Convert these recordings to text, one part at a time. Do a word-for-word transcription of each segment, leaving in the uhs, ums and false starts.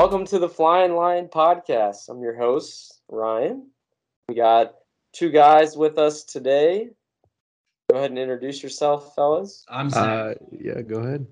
Welcome to the Flying Lion Podcast. I'm your host, Ryan. We got two guys with us today. Go ahead and introduce yourself, fellas. I'm Zach. Uh, yeah, go ahead.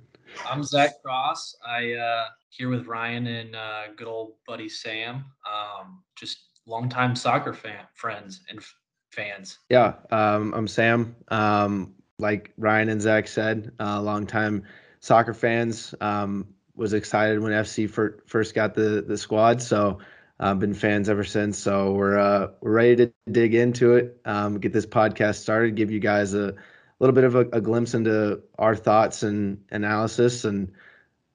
I'm Zach Cross. I uh, here with Ryan and uh, good old buddy Sam. Um, just longtime soccer fan friends and f- fans. Yeah, um, I'm Sam. Um, like Ryan and Zach said, uh, longtime soccer fans. Um, was excited when F C fir- first got the the squad, so I've uh, been fans ever since. So we're uh, we're ready to dig into it, um, get this podcast started, give you guys a A little bit of a, a glimpse into our thoughts and analysis, and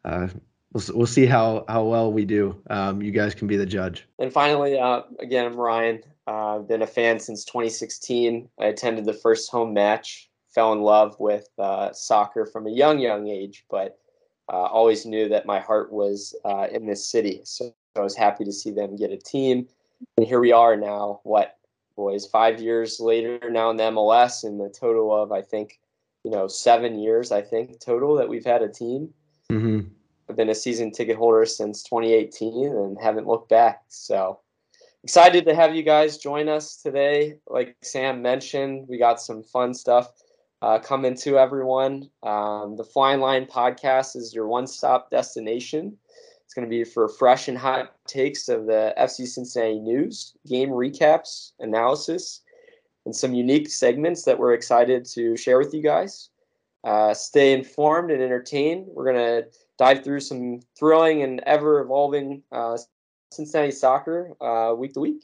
uh, we'll we'll see how, how well we do. Um, you guys can be the judge. And finally, uh, again, I'm Ryan. Uh, I've been a fan since twenty sixteen. I attended the first home match, fell in love with uh, soccer from a young, young age, but uh, always knew that my heart was uh, in this city. So I was happy to see them get a team. And here we are now, what? Boys, five years later now in the M L S, and the total of, I think, you know, seven years, I think, total that we've had a team. Mm-hmm. I've been a season ticket holder since twenty eighteen and haven't looked back. So excited to have you guys join us today. Like Sam mentioned, we got some fun stuff uh, coming to everyone. Um, the Flying Lion Podcast is your one-stop destination. It's going to be for fresh and hot takes of the F C Cincinnati news, game recaps, analysis, and some unique segments that we're excited to share with you guys. Uh, stay informed and entertained. We're going to dive through some thrilling and ever-evolving uh, Cincinnati soccer uh, week to week.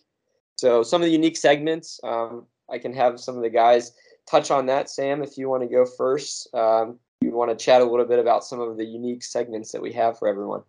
So some of the unique segments, um, I can have some of the guys touch on that. Sam, if you want to go first, um, you want to chat a little bit about some of the unique segments that we have for everyone.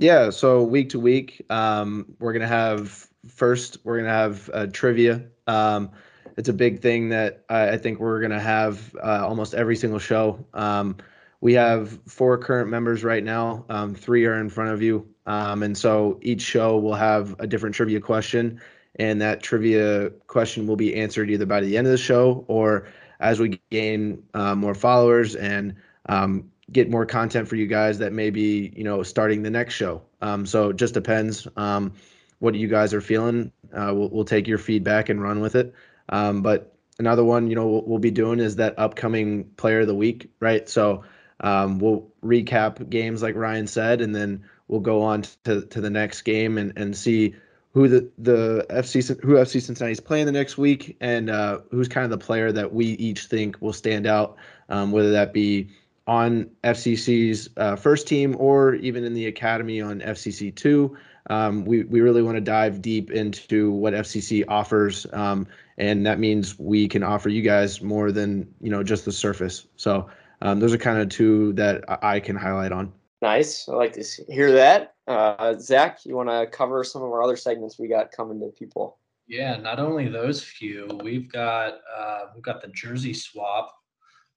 Yeah, so week to week, um, we're gonna have first. We're gonna have uh, trivia. Um, it's a big thing that I, I think we're gonna have uh, almost every single show. Um, we have four current members right now. Um, three are in front of you, um, and so each show will have a different trivia question, and that trivia question will be answered either by the end of the show or as we gain uh, more followers and. Um, get more content for you guys that may be, you know, starting the next show. Um, so it just depends um, what you guys are feeling. Uh, we'll, we'll take your feedback and run with it. Um, but another one, you know, we'll, we'll be doing is that upcoming player of the week, right? So um, we'll recap games like Ryan said, and then we'll go on to, to the next game and, and see who the, the F C, who F C Cincinnati is playing the next week and uh, who's kind of the player that we each think will stand out, um, whether that be on F C C's uh, first team or even in the academy on F C C two. Um, we, we really want to dive deep into what F C C offers, um, and that means we can offer you guys more than, you know, just the surface. So um, those are kind of two that I can highlight on. Nice. I like to hear that. Uh, Zach, you want to cover some of our other segments we got coming to people? Yeah, not only those few, we've got uh, we've got the jersey swap.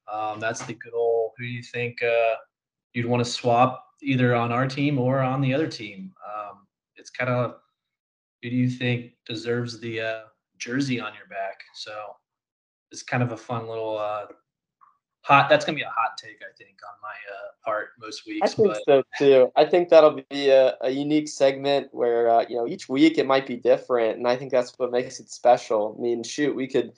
Um, that's the good old, who do you think uh, you'd want to swap either on our team or on the other team? Um, it's kind of, who do you think deserves the uh, jersey on your back? So it's kind of a fun little uh, hot, that's going to be a hot take, I think, on my uh, part most weeks. I think but. so, too. I think that'll be a, a unique segment where, uh, you know, each week it might be different, and I think that's what makes it special. I mean, shoot, we could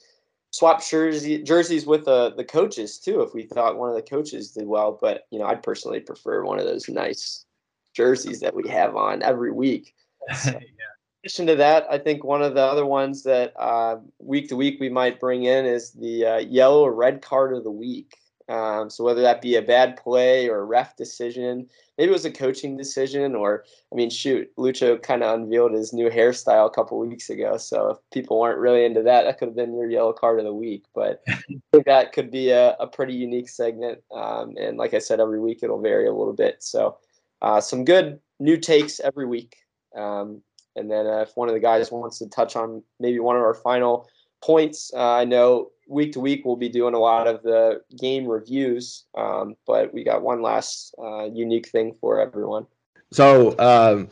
swap jersey, jerseys with uh, the coaches, too, if we thought one of the coaches did well. But, you know, I'd personally prefer one of those nice jerseys that we have on every week. So, yeah. In addition to that, I think one of the other ones that uh, week to week we might bring in is the uh, yellow or red card of the week. Um, so whether that be a bad play or a ref decision, maybe it was a coaching decision, or, I mean, shoot, Lucho kind of unveiled his new hairstyle a couple weeks ago. So if people weren't really into that, that could have been your yellow card of the week. But I think that could be a, a pretty unique segment. Um, and like I said, every week it'll vary a little bit. So uh, some good new takes every week. Um, and then uh, if one of the guys wants to touch on maybe one of our final points, uh, I know week to week we'll be doing a lot of the game reviews, um, but we got one last uh, unique thing for everyone. So um,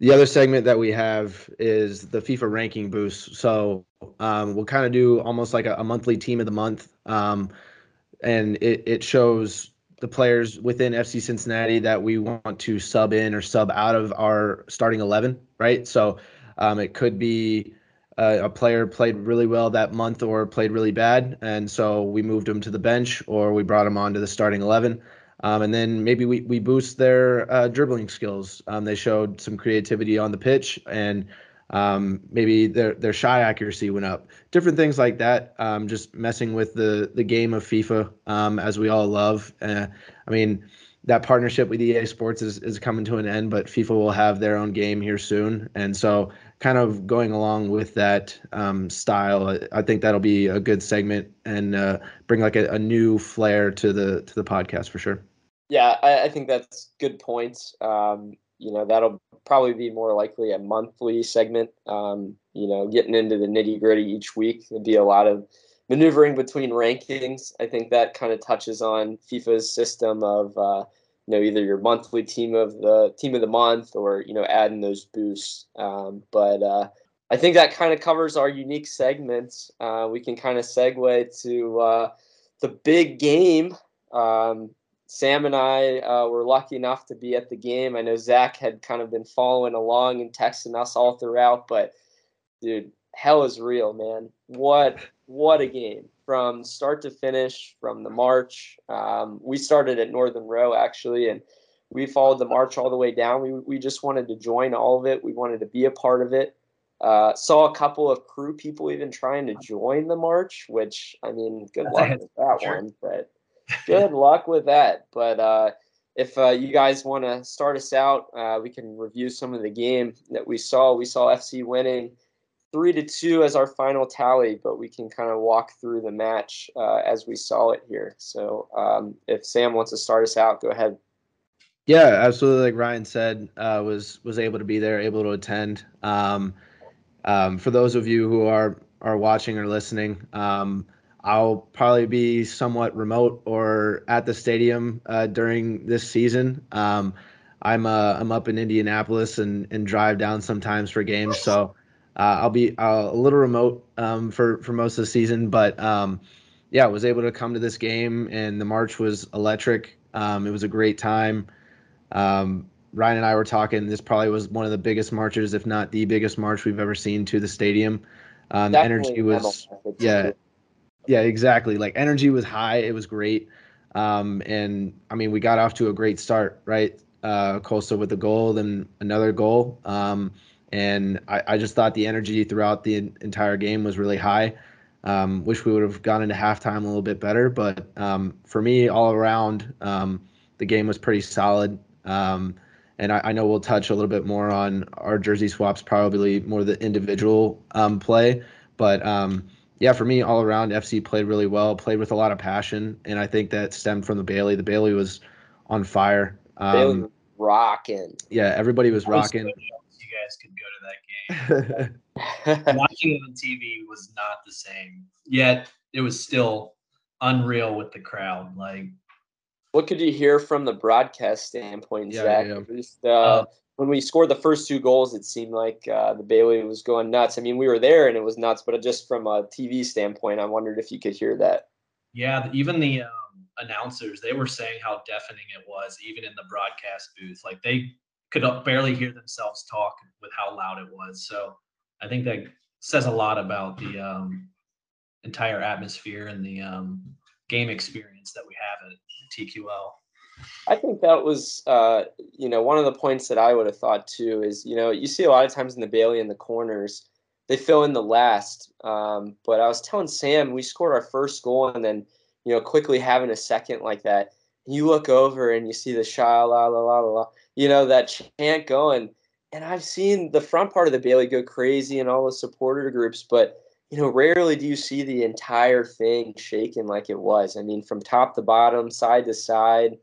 the other segment that we have is the FIFA ranking boost. So um, we'll kind of do almost like a, a monthly team of the month, um, and it, it shows the players within F C Cincinnati that we want to sub in or sub out of our starting eleven, right? So um, it could be uh, a player played really well that month or played really bad, and so we moved him to the bench or we brought him on to the starting eleven. Um, and then maybe we, we boost their uh, dribbling skills. Um, they showed some creativity on the pitch, and um, maybe their their shot accuracy went up. Different things like that, um, just messing with the, the game of FIFA, um, as we all love. Uh, I mean, that partnership with E A Sports is, is coming to an end, but FIFA will have their own game here soon. And so kind of going along with that um, style, I think that'll be a good segment and uh, bring like a, a new flair to the to the podcast for sure. Yeah, I, I think that's good points. Um, you know, that'll probably be more likely a monthly segment, um, you know, getting into the nitty gritty each week. There'll be a lot of maneuvering between rankings. I think that kind of touches on FIFA's system of, uh, you know, either your monthly team of the team of the month or, you know, adding those boosts. Um, but uh, I think that kind of covers our unique segments. Uh, we can kind of segue to uh, the big game. Um, Sam and I uh, were lucky enough to be at the game. I know Zach had kind of been following along and texting us all throughout, but dude, hell is real, man. What what a game from start to finish, from the march. Um, we started at Northern Row, actually, and we followed the march all the way down. We we just wanted to join all of it. We wanted to be a part of it. Uh, saw a couple of crew people even trying to join the march, which, I mean, good luck with that one. But good luck with that. But uh, if uh, you guys want to start us out, uh, we can review some of the game that we saw. We saw F C winning Three to two as our final tally, but we can kind of walk through the match uh, as we saw it here. So um, if Sam wants to start us out, go ahead. Yeah, absolutely. Like Ryan said, uh, was was able to be there, able to attend. Um, um, for those of you who are are watching or listening, um, I'll probably be somewhat remote or at the stadium uh, during this season. Um, I'm uh, I'm up in Indianapolis and and drive down sometimes for games, so. Uh, I'll be uh, a little remote um, for, for most of the season, but um, yeah, I was able to come to this game, and the march was electric. Um, it was a great time. Um, Ryan and I were talking. This probably was one of the biggest marches, if not the biggest march we've ever seen to the stadium. Um, the energy was, yeah, yeah, exactly. Like energy was high. It was great. Um, and I mean, we got off to a great start, right? Uh, Acosta with the goal, then another goal. Um, And I, I just thought the energy throughout the entire game was really high. Um, wish we would have gone into halftime a little bit better. But um, for me, all around, um, the game was pretty solid. Um, and I, I know we'll touch a little bit more on our jersey swaps, probably more the individual um, play. But, um, yeah, for me, all around, F C played really well, played with a lot of passion. And I think that stemmed from the Bailey. The Bailey was on fire. Um, Bailey was rocking. Yeah, everybody was rocking. You guys could go to that game. Watching it on T V was not the same. Yet it was still unreal with the crowd. Like, what could you hear from the broadcast standpoint, yeah, Zach? Yeah. Just, uh, uh, when we scored the first two goals, it seemed like uh, the Bailey was going nuts. I mean, we were there and it was nuts, but just from a T V standpoint, I wondered if you could hear that. Yeah, even the um, announcers, they were saying how deafening it was, even in the broadcast booth. Like, they could barely hear themselves talk with how loud it was. So I think that says a lot about the um, entire atmosphere and the um, game experience that we have at T Q L. I think that was, uh, you know, one of the points that I would have thought too is, you know, you see a lot of times in the Bailey in the corners, they fill in the last. Um, but I was telling Sam, we scored our first goal and then, you know, quickly having a second like that. You look over and you see the sha la la la la, you know, that chant going. And I've seen the front part of the Bailey go crazy and all the supporter groups, but, you know, rarely do you see the entire thing shaking like it was. I mean, from top to bottom, side to side,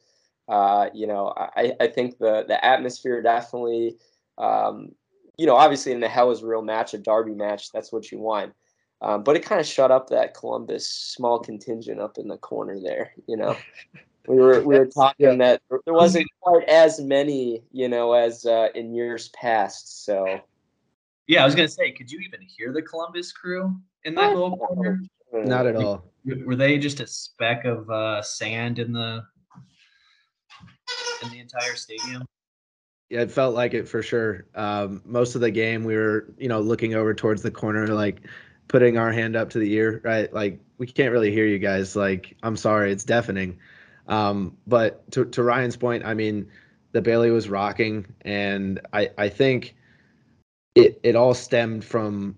uh, you know, I, I think the, the atmosphere definitely, um, you know, obviously in the Hell Is Real match, a derby match, that's what you want. Um, but it kind of shut up that Columbus small contingent up in the corner there, you know. We were we were talking yeah. that there wasn't quite as many, you know, as uh, in years past. So, yeah, I was gonna say, could you even hear the Columbus Crew in that little corner? Not at all. Were they just a speck of uh, sand in the in the entire stadium? Yeah, it felt like it for sure. Um, most of the game we were, you know, looking over towards the corner, like putting our hand up to the ear, right? Like, we can't really hear you guys. Like, I'm sorry, it's deafening. Um, but to, to Ryan's point, I mean, the Bailey was rocking, and I, I think it it all stemmed from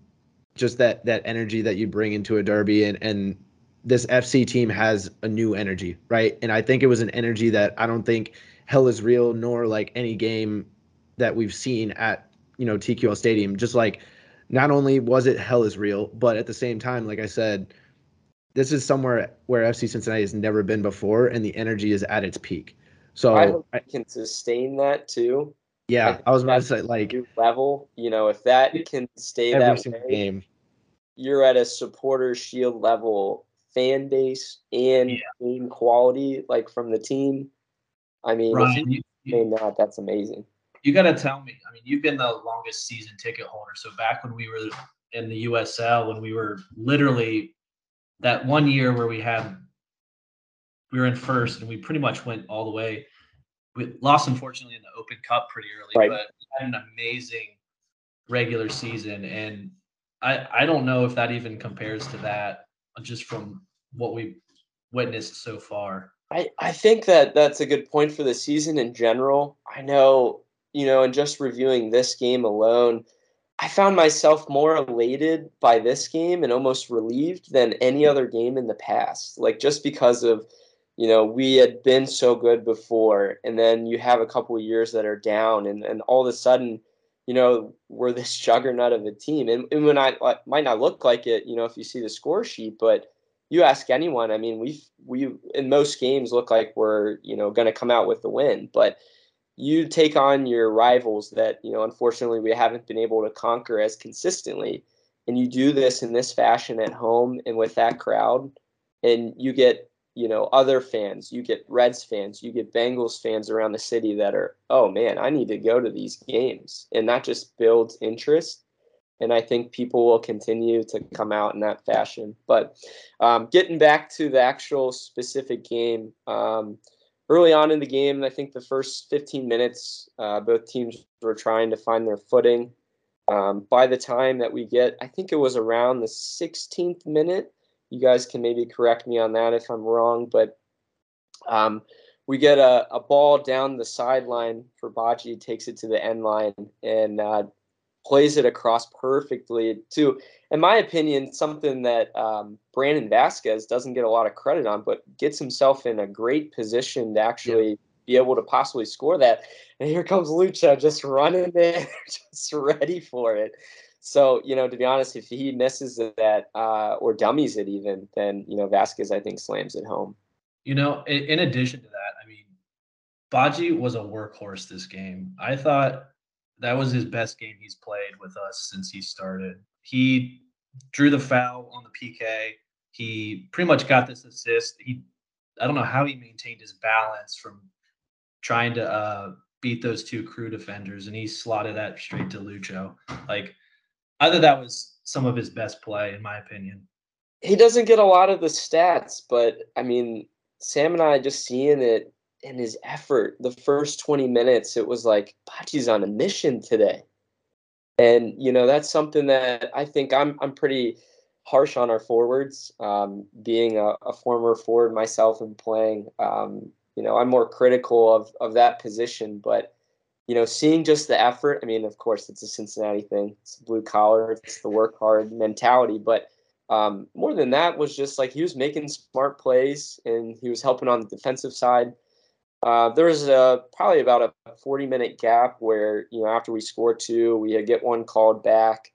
just that that energy that you bring into a derby, and, and this F C team has a new energy, right? And I think it was an energy that I don't think Hell Is Real nor like any game that we've seen at, you know, T Q L Stadium. Just like, not only was it Hell Is Real, but at the same time, like I said, this is somewhere where F C Cincinnati has never been before, and the energy is at its peak. So I hope we can sustain that too. Yeah, I, I was about to say, like, level, you know, if that can stay that way, game, you're at a supporter shield level, fan base and yeah. game quality, like from the team. I mean, Ryan, you, you, not, that's amazing. You got to tell me. I mean, you've been the longest season ticket holder. So back when we were in the U S L, when we were literally that one year where we had, we were in first and we pretty much went all the way. We lost, unfortunately, in the Open Cup pretty early, right. But we had an amazing regular season. And I, I don't know if that even compares to that just from what we've witnessed so far. I, I think that that's a good point for the season in general. I know, you know, and just reviewing this game alone, I found myself more elated by this game and almost relieved than any other game in the past. Like, just because of, you know, we had been so good before, and then you have a couple of years that are down, and, and all of a sudden, you know, we're this juggernaut of a team. And, and when I, it might not look like it, you know, if you see the score sheet, but you ask anyone, I mean, we we in most games look like we're, you know, going to come out with the win. But you take on your rivals that, you know, unfortunately we haven't been able to conquer as consistently. And you do this in this fashion at home and with that crowd. And you get, you know, other fans, you get Reds fans, you get Bengals fans around the city that are, oh, man, I need to go to these games. And that just builds interest. And I think people will continue to come out in that fashion. But um, getting back to the actual specific game, um, early on in the game, I think the first fifteen minutes, uh, both teams were trying to find their footing. Um, by the time that we get, I think it was around the sixteenth minute. You guys can maybe correct me on that if I'm wrong, but um, we get a, a ball down the sideline for Bocci, takes it to the end line, and uh, plays it across perfectly to, in my opinion, something that um, Brandon Vasquez doesn't get a lot of credit on, but gets himself in a great position to actually yeah. be able to possibly score that. And here comes Lucho just running in, just ready for it. So, you know, to be honest, if he misses that uh, or dummies it even, then, you know, Vasquez, I think, slams it home. You know, in, in addition to that, I mean, Bocci was a workhorse this game. I thought that was his best game he's played with us since he started. He drew the foul on the P K. He pretty much got this assist. He, I don't know how he maintained his balance from trying to uh, beat those two Crew defenders, and he slotted that straight to Lucho. Like, I thought that was some of his best play, in my opinion. He doesn't get a lot of the stats, but, I mean, Sam and I just seeing it, and his effort, the first twenty minutes, it was like, Bocci's on a mission today. And, you know, that's something that I think I'm I'm pretty harsh on our forwards, um, being a, a former forward myself and playing. Um, you know, I'm more critical of, of that position. But, you know, seeing just the effort, I mean, of course, it's a Cincinnati thing. It's blue collar. It's the work hard mentality. But um, more than that was just like he was making smart plays, and he was helping on the defensive side. Uh, there was a, probably about a forty-minute gap where, you know, after we score two, we get one called back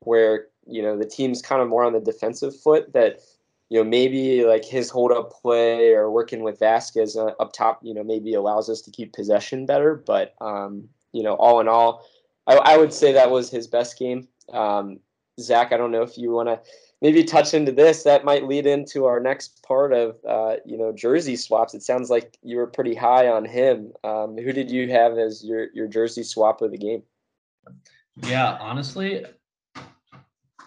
where, you know, the team's kind of more on the defensive foot that, you know, maybe like his hold-up play or working with Vasquez uh, up top, you know, maybe allows us to keep possession better. But, um, you know, all in all, I, I would say that was his best game. Um, Zach, I don't know if you want to maybe touch into this. That might lead into our next part of, uh, you know, jersey swaps. It sounds like you were pretty high on him. Um, who did you have as your, your jersey swap of the game? Yeah, honestly,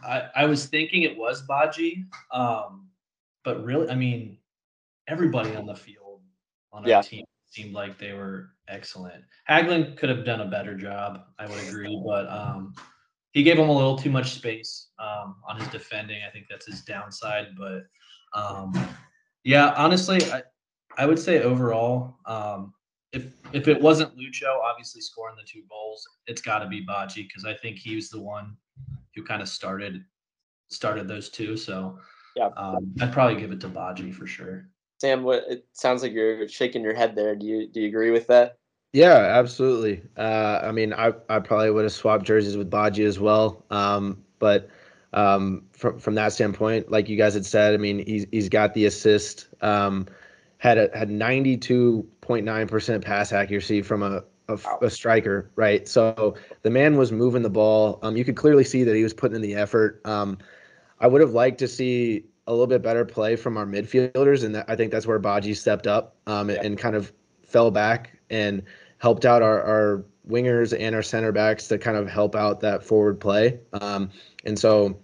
I, I was thinking it was Bocci. Um, but really, I mean, everybody on the field on our yeah. team seemed like they were excellent. Hagelin could have done a better job, I would agree, but um, he gave him a little too much space um, on his defending. I think that's his downside, but um, yeah, honestly, I, I would say overall, um, if if it wasn't Lucho obviously scoring the two goals, it's got to be Bocci, because I think he was the one who kind of started started those two. So yeah, um, I'd probably give it to Bocci for sure. Sam, what it sounds like you're shaking your head there. Do you do you agree with that? Yeah, absolutely. Uh, I mean, I I probably would have swapped jerseys with Bocci as well. Um, but um, from from that standpoint, like you guys had said, I mean, he's he's got the assist. Um, had a, had ninety-two point nine percent pass accuracy from a, a, a striker, right? So the man was moving the ball. Um, you could clearly see that he was putting in the effort. Um, I would have liked to see a little bit better play from our midfielders, and that, I think that's where Bocci stepped up um, and, and kind of fell back and helped out our, our wingers and our center backs to kind of help out that forward play. Um, and so,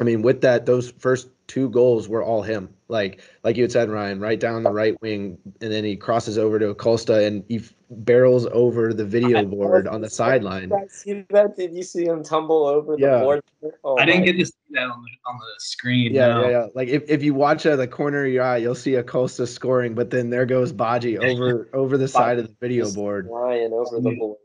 I mean, with that, those first two goals were all him. Like like you had said, Ryan, right down the right wing, and then he crosses over to Acosta, and he f- barrels over the video board on the sideline. Did you see that? Did you see him tumble over yeah. the board? Oh, I didn't my. get to see that on the, on the screen. Yeah, no. yeah, yeah. Like if, if you watch out of the corner of your eye, you'll see Acosta scoring, but then there goes Bocci over over the Bocci side of the video board. Flying over the board.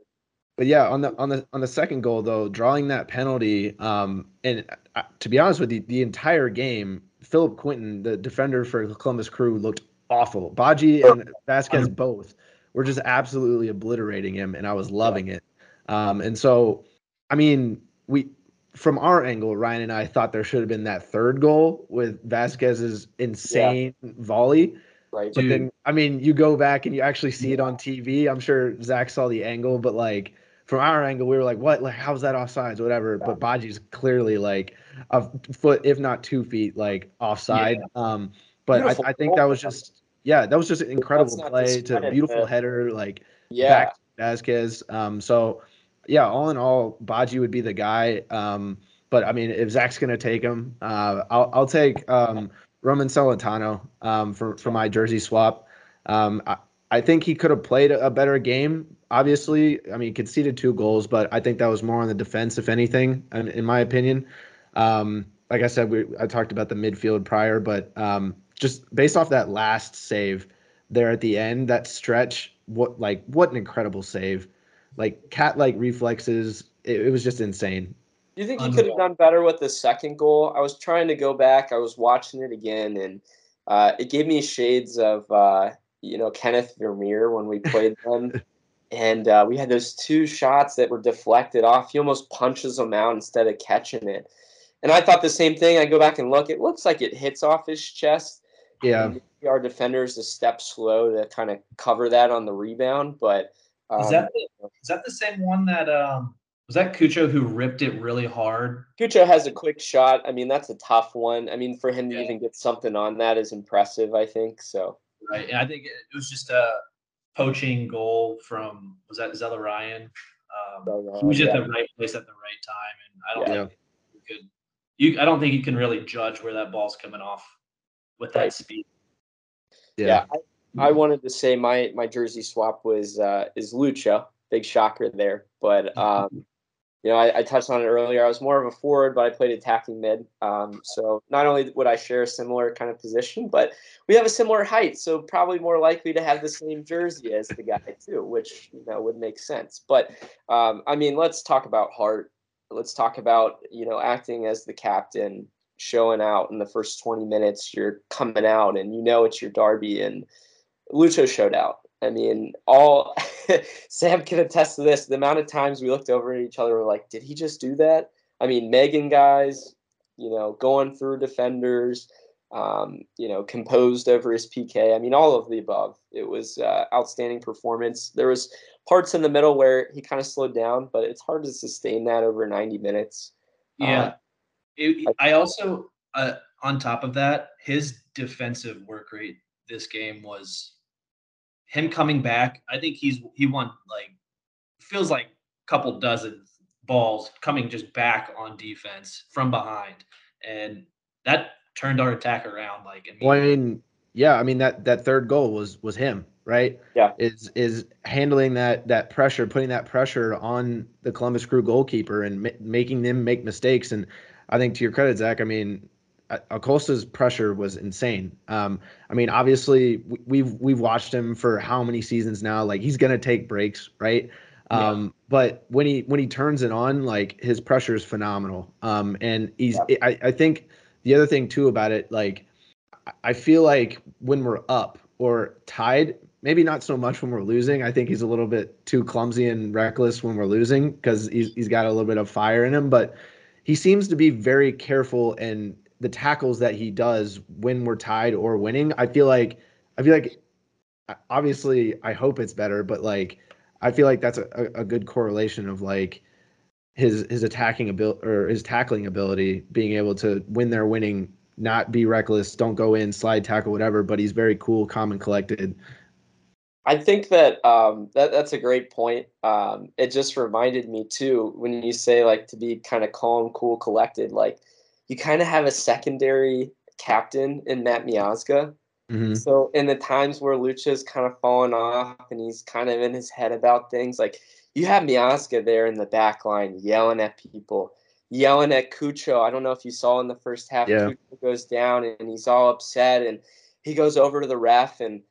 But yeah, on the on the on the second goal though, drawing that penalty, um, and uh, to be honest with you, the entire game, Philip Quinton, the defender for Columbus Crew, looked awful. Bocci and Vasquez both were just absolutely obliterating him, and I was loving it. Um, and so, I mean, we from our angle, Ryan and I thought there should have been that third goal with Vasquez's insane yeah. volley. Right, but dude. Then, I mean, you go back and you actually see it on T V. I'm sure Zach saw the angle, but like. From our angle, we were like, what? Like, how's that offsides? Whatever. But Bocci's clearly like a foot, if not two feet, like offside. Yeah. Um, but I, I think that was just, yeah, that was just an incredible play to a beautiful it. header, like yeah. back to Vasquez. Um, so, yeah, all in all, Bocci would be the guy. Um, but, I mean, if Zach's going to take him, uh, I'll, I'll take um, Roman Celentano um, for, for my jersey swap. Um, I, I think he could have played a better game. Obviously, I mean, conceded two goals, but I think that was more on the defense, if anything, in, in my opinion. Um, like I said, we I talked about the midfield prior, but um, just based off that last save there at the end, that stretch, what like what an incredible save! Like cat-like reflexes, it, it was just insane. Do you think he could have done better with the second goal? I was trying to go back, I was watching it again, and uh, it gave me shades of uh, you know Kenneth Vermeer when we played them. And uh, we had those two shots that were deflected off. He almost punches them out instead of catching it. And I thought the same thing. I go back and look. It looks like it hits off his chest. Yeah. Our defenders a step slow to kind of cover that on the rebound. But um, is that the, is that the same one that um, was that Cucho who ripped it really hard? Cucho has a quick shot. I mean, that's a tough one. I mean, for him yeah. to even get something on that is impressive, I think. So right, and I think it was just a. Uh, Poaching goal from was that Zella Ryan? Um, oh, he was yeah. at the right place at the right time, and I don't yeah. think you could. You, I don't think you can really judge where that ball's coming off with that right. speed. Yeah, yeah I, I wanted to say my my jersey swap was uh, is Lucho. Big shocker there, but um, you know I, I touched on it earlier. I was more of a forward, but I played attacking mid. Um, so not only would I share a similar kind of position, but we have a similar height, so probably more likely to have the same jersey as the guy too, which you know would make sense. But um, I mean, let's talk about heart. Let's talk about you know acting as the captain, showing out in the first twenty minutes. You're coming out, and you know it's your derby, and Lucho showed out. I mean, all Sam can attest to this. The amount of times we looked over at each other, we're like, "Did he just do that?" I mean, Megan guys, you know, going through defenders, um, you know, composed over his P K. I mean, all of the above. It was uh, outstanding performance. There was parts in the middle where he kind of slowed down, but it's hard to sustain that over ninety minutes. Yeah, uh, it, I also uh, on top of that, his defensive work rate this game was. Him coming back, I think he's he won like feels like a couple dozen balls coming just back on defense from behind, and that turned our attack around. Like, well, I mean, yeah, I mean that that third goal was was him, right? Yeah. Is is handling that that pressure, putting that pressure on the Columbus Crew goalkeeper and ma- making them make mistakes. And I think to your credit, Zach, I mean, Acosta's pressure was insane. Um, I mean, obviously we, we've we've watched him for how many seasons now? Like, he's gonna take breaks, right? Um, yeah. But when he when he turns it on, like, his pressure is phenomenal. Um, and he's yeah. I, I think the other thing too about it, like, I feel like when we're up or tied, maybe not so much when we're losing. I think he's a little bit too clumsy and reckless when we're losing because he's he's got a little bit of fire in him. But he seems to be very careful in the tackles that he does when we're tied or winning. I feel like I feel like obviously I hope it's better, but like, I feel like that's a, a good correlation of like his his attacking ability or his tackling ability, being able to when they're winning, not be reckless, don't go in, slide tackle, whatever. But he's very cool, calm, and collected. I think that um, that that's a great point. Um, it just reminded me too when you say like to be kind of calm, cool, collected. Like, you kind of have a secondary captain in Matt Miazga. Mm-hmm. So in the times where Lucha's kind of fallen off and he's kind of in his head about things, like, you have Miazga there in the back line yelling at people, yelling at Cucho. I don't know if you saw in the first half, yeah. Cucho goes down and he's all upset and he goes over to the ref and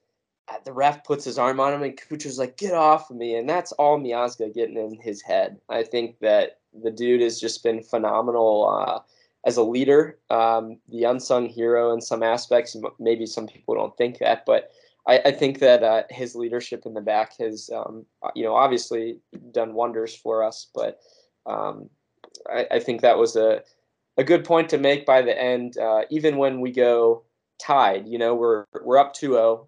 the ref puts his arm on him and Cucho's like, get off of me. And that's all Miazga getting in his head. I think that the dude has just been phenomenal uh, as a leader, um, the unsung hero in some aspects. Maybe some people don't think that, but I, I think that uh, his leadership in the back has, um, you know, obviously done wonders for us. But um, I, I think that was a, a good point to make by the end. Uh, even when we go tied, you know, we're we're up two oh.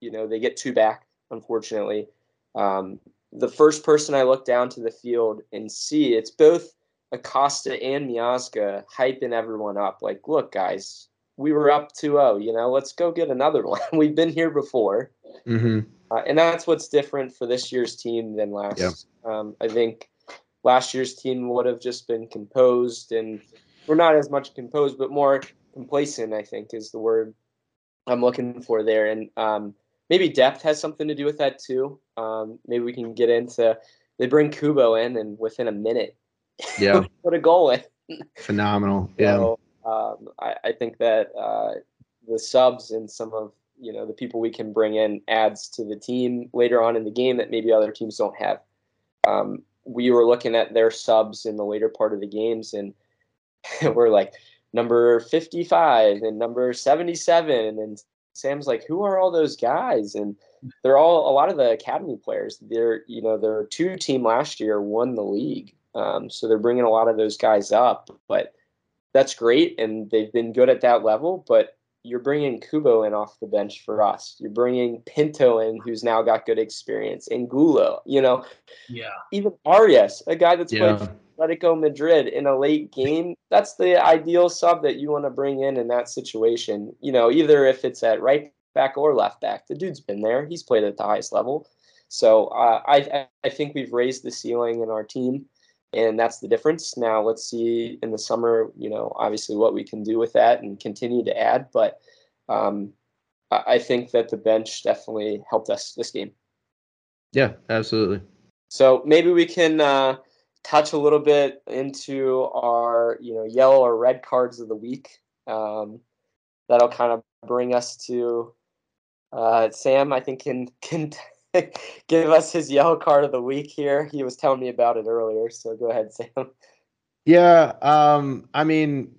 You know, they get two back, unfortunately. Um, the first person I look down to the field and see, it's both Acosta and Miazga hyping everyone up. Like, look, guys, we were up two oh, you know, let's go get another one. We've been here before. Mm-hmm. Uh, and that's what's different for this year's team than last. Yeah. Um, I think last year's team would have just been composed, and we're not as much composed, but more complacent, I think, is the word I'm looking for there. And, um, maybe depth has something to do with that too. Um, maybe we can get into they bring Kubo in, and within a minute, yeah, put a goal in. Phenomenal. Yeah, so, um, I, I think that uh, the subs and some of you know the people we can bring in adds to the team later on in the game that maybe other teams don't have. Um, we were looking at their subs in the later part of the games, and we're like number fifty-five and number seventy-seven and. Sam's like, who are all those guys? And they're all a lot of the academy players. They're, you know, their two team last year won the league. Um, so they're bringing a lot of those guys up, but that's great. And they've been good at that level, but you're bringing Kubo in off the bench for us. You're bringing Pinto in, who's now got good experience, and Gulo, you know, yeah, even Arias, a guy that's yeah. played Atletico Madrid in a late game. That's the ideal sub that you want to bring in in that situation. You know, either if it's at right back or left back, the dude's been there. He's played at the highest level. So uh, I I think we've raised the ceiling in our team, and that's the difference. Now let's see in the summer, you know, obviously what we can do with that and continue to add. But um, I think that the bench definitely helped us this game. Yeah, absolutely. So maybe we can uh, – touch a little bit into our, you know, yellow or red cards of the week. Um, that'll kind of bring us to uh, Sam, I think, can can give us his yellow card of the week here. He was telling me about it earlier, so go ahead, Sam. Yeah, um, I mean,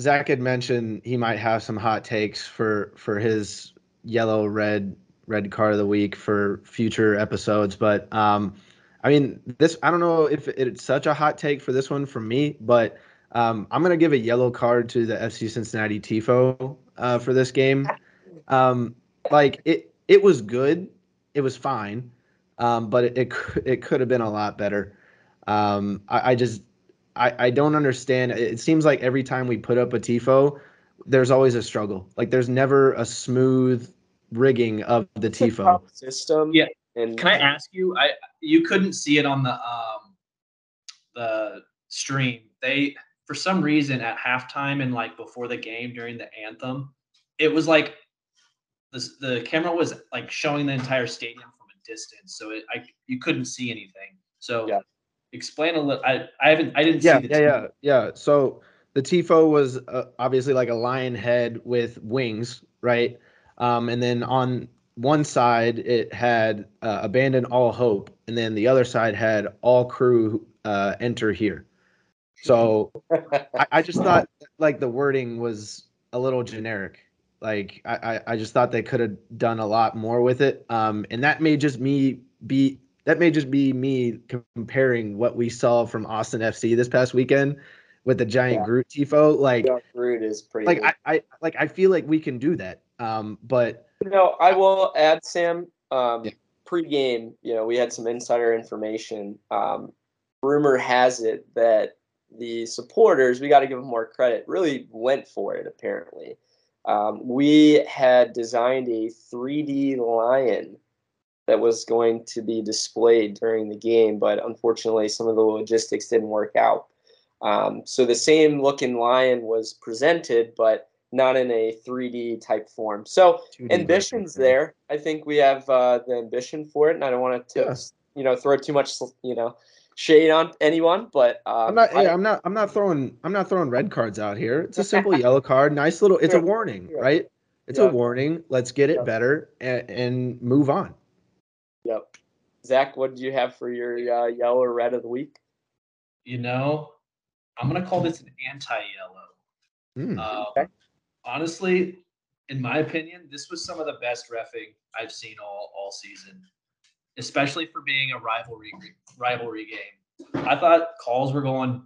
Zach had mentioned he might have some hot takes for, for his yellow, red, red card of the week for future episodes, but um, – I mean, this, I don't know if it's such a hot take for this one for me, but um, I'm going to give a yellow card to the F C Cincinnati Tifo uh, for this game. Um, like, it it was good. It was fine. Um, but it, it it could have been a lot better. Um, I, I just, I, I don't understand. It seems like every time we put up a Tifo, there's always a struggle. Like, there's never a smooth rigging of the Tifo. System. Yeah. And can I ask you? I you couldn't see it on the um, the stream. They for some reason at halftime and like before the game during the anthem, it was like the, the camera was like showing the entire stadium from a distance, so it, I you couldn't see anything. So yeah. explain a little. I I haven't I didn't yeah, see the yeah tifo. yeah yeah. So the tifo was uh, obviously like a lion head with wings, right? Um, and then on one side it had uh, abandon all hope, and then the other side had all crew uh, enter here. So I, I just thought like the wording was a little generic. Like I, I just thought they could have done a lot more with it. Um, and that may just me be that may just be me comparing what we saw from Austin F C this past weekend with the giant yeah. Groot tifo. Like yeah, Groot is pretty. Like I, I like I feel like we can do that. Um, but you know, I will add, Sam. Um, yeah. Pre-game, you know, we had some insider information. Um, rumor has it that the supporters, we got to give them more credit, really went for it, apparently. Um, we had designed a three D lion that was going to be displayed during the game, but unfortunately some of the logistics didn't work out. Um, so the same looking lion was presented, but not in a three D type form. So ambitions there. I think we have uh, the ambition for it, and I don't want to, yeah. you know, throw too much, you know, shade on anyone, but um, I'm not. Hey, I, I'm not. I'm not throwing. I'm not throwing red cards out here. It's a simple yellow card. Nice little. It's a warning, right? It's yep. a warning. Let's get it yep. better and, and move on. Yep. Zach, what did you have for your uh, yellow or red of the week? You know, I'm gonna call this an anti-yellow. Mm, um, okay. Honestly, in my opinion, this was some of the best reffing I've seen all all season. Especially for being a rivalry rivalry game. I thought calls were going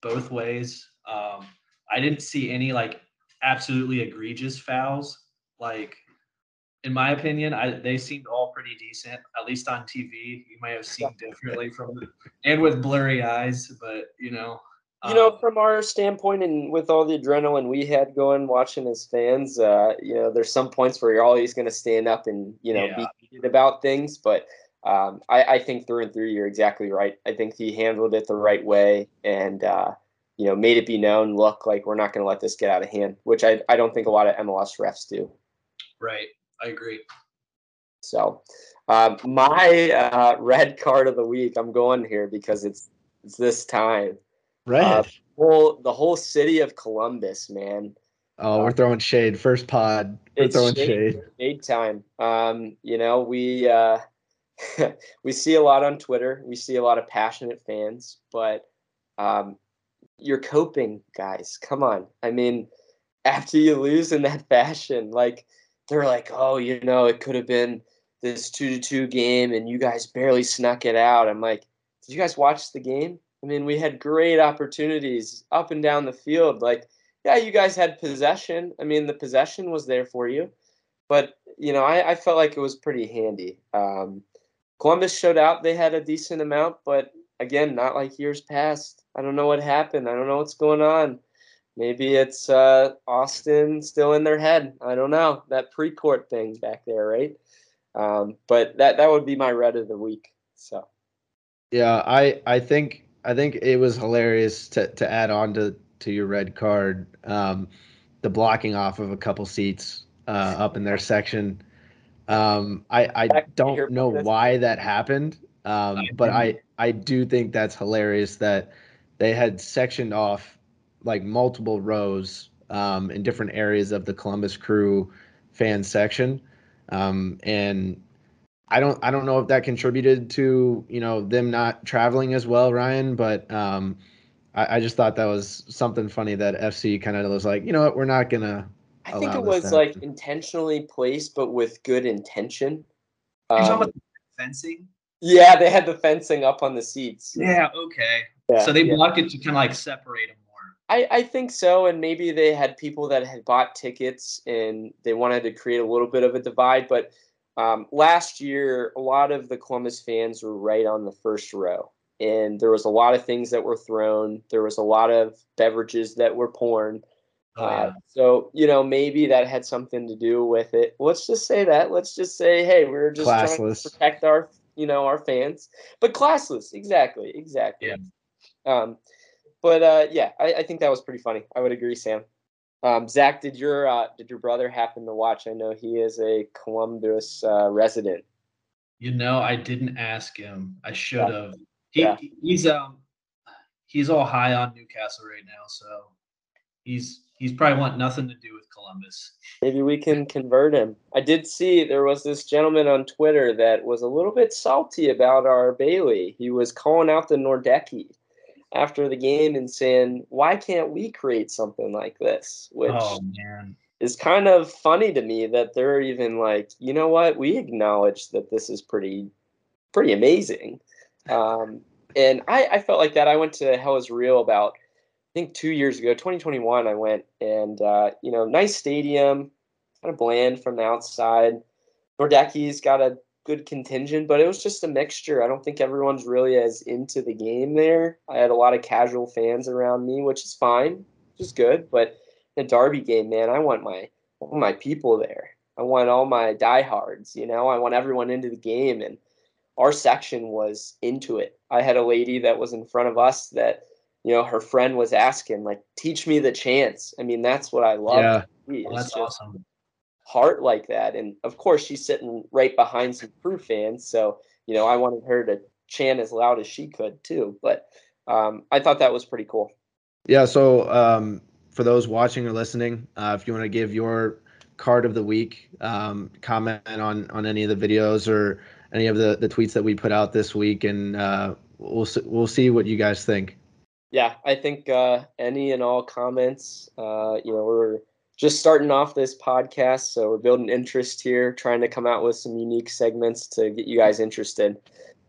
both ways. Um, I didn't see any, like, absolutely egregious fouls. Like, in my opinion, I, they seemed all pretty decent, at least on T V. You might have seen differently from – and with blurry eyes, but, you know. Um, you know, from our standpoint and with all the adrenaline we had going watching as fans, uh, you know, there's some points where you're always going to stand up and, you know, yeah. be – about things, but um, I, I think through and through you're exactly right. I think he handled it the right way and uh, you know, made it be known, look, like we're not going to let this get out of hand, which I, I don't think a lot of M L S refs do. Right, I agree. So um, my uh, red card of the week, I'm going here because it's it's this time. Red. Uh, well, the whole city of Columbus, man. Oh, we're throwing shade. First pod, we're it's throwing shade. Shade, shade time. Um, you know, we uh, we see a lot on Twitter. We see a lot of passionate fans, but um, you're coping, guys. Come on. I mean, after you lose in that fashion, like they're like, oh, you know, it could have been this two to two game, and you guys barely snuck it out. I'm like, did you guys watch the game? I mean, we had great opportunities up and down the field, like. Yeah, you guys had possession. I mean, the possession was there for you. But, you know, I, I felt like it was pretty handy. Um, Columbus showed out. They had a decent amount. But, again, not like years past. I don't know what happened. I don't know what's going on. Maybe it's uh, Austin still in their head. I don't know. That pre-court thing back there, right? Um, but that, that would be my red of the week. So, yeah, I, I think I think it was hilarious to, to add on to – to your red card, um, the blocking off of a couple seats uh, up in their section. Um, I, I don't know why that happened, um, but I, I do think that's hilarious that they had sectioned off like multiple rows um, in different areas of the Columbus Crew fan section. Um, and I don't I don't know if that contributed to, you know, them not traveling as well, Ryan, but um, – I just thought that was something funny that F C kind of was like, you know what, we're not going to allow I think it was, like, intentionally placed but with good intention. Are you um, talking about the fencing? Yeah, they had the fencing up on the seats. Yeah, okay. Yeah, so they yeah. blocked it to kind of, like, separate them more. I, I think so, and maybe they had people that had bought tickets and they wanted to create a little bit of a divide. But um, last year, a lot of the Columbus fans were right on the first row. And there was a lot of things that were thrown. There was a lot of beverages that were poured. Oh, yeah. uh, so, you know, maybe that had something to do with it. Let's just say that. Let's just say, hey, we're just classless. Trying to protect our, you know, our fans. But classless. Exactly. Exactly. Yeah. Um, but, uh, yeah, I, I think that was pretty funny. I would agree, Sam. Um, Zach, did your uh, did your brother happen to watch? I know he is a Columbus uh, resident. You know, I didn't ask him. I should have. Yeah. He, yeah. He's um he's all high on Newcastle right now, so he's he's probably want nothing to do with Columbus. Maybe we can convert him. I did see there was this gentleman on Twitter that was a little bit salty about our Bailey. He was calling out the Nordecke after the game and saying, why can't we create something like this? Which oh, man. is kind of funny to me that they're even like, you know what? We acknowledge that this is pretty, pretty amazing. Um, and I, I felt like that. I went to Hell Is Real about, I think, two years ago, twenty twenty-one, I went and, uh, you know, nice stadium, kind of bland from the outside. Nordecke's got a good contingent, but it was just a mixture. I don't think everyone's really as into the game there. I had a lot of casual fans around me, which is fine, which is good. But the Derby game, man, I want my all my people there. I want all my diehards, you know. I want everyone into the game, and our section was into it. I had a lady that was in front of us that, you know, her friend was asking, like, teach me the chants. I mean, that's what I love. Yeah, well, that's awesome. Heart like that. And of course she's sitting right behind some Crew fans, so you know I wanted her to chant as loud as she could too. But um I thought that was pretty cool. Yeah, so um for those watching or listening, uh if you want to give your card of the week, um comment on on any of the videos or any of the the tweets that we put out this week, and uh we'll we'll see what you guys think. Yeah, I think uh any and all comments, uh you know, we're just starting off this podcast, so we're building interest here, trying to come out with some unique segments to get you guys interested.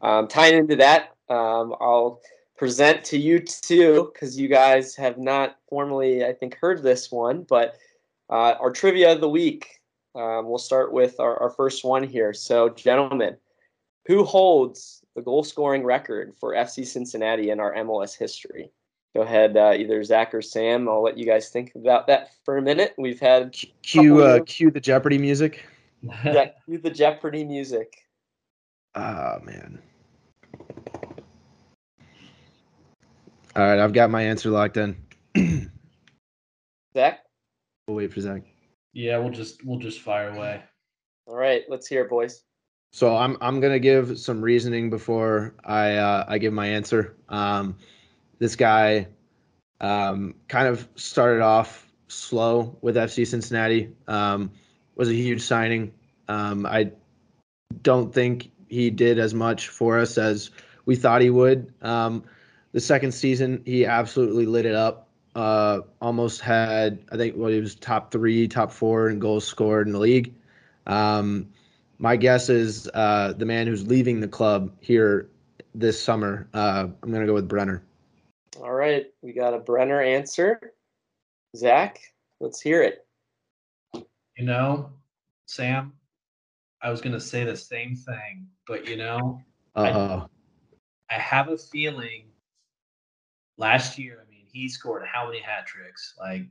Um, tying into that, um, I'll present to you two, because you guys have not formally, I think, heard this one, but uh, our trivia of the week. Um, we'll start with our, our first one here. So, gentlemen, who holds the goal-scoring record for F C Cincinnati in our M L S history? Go ahead, uh, either Zach or Sam. I'll let you guys think about that for a minute. We've had cue uh, cue the Jeopardy music. Yeah, cue the Jeopardy music. Ah, oh, man. All right, I've got my answer locked in. Zach? We'll wait for Zach. Yeah, we'll just we'll just fire away. All right, let's hear it, boys. So I'm I'm gonna give some reasoning before I uh, I give my answer. Um. This guy um, kind of started off slow with F C Cincinnati, um, was a huge signing. Um, I don't think he did as much for us as we thought he would. Um, the second season, he absolutely lit it up, uh, almost had, I think, well, he was top three, top four in goals scored in the league. Um, my guess is uh, the man who's leaving the club here this summer, uh, I'm going to go with Brenner. All right, we got a Brenner answer. Zach, let's hear it. You know, Sam, I was going to say the same thing, but, you know, I, I have a feeling last year, I mean, he scored how many hat tricks? Like,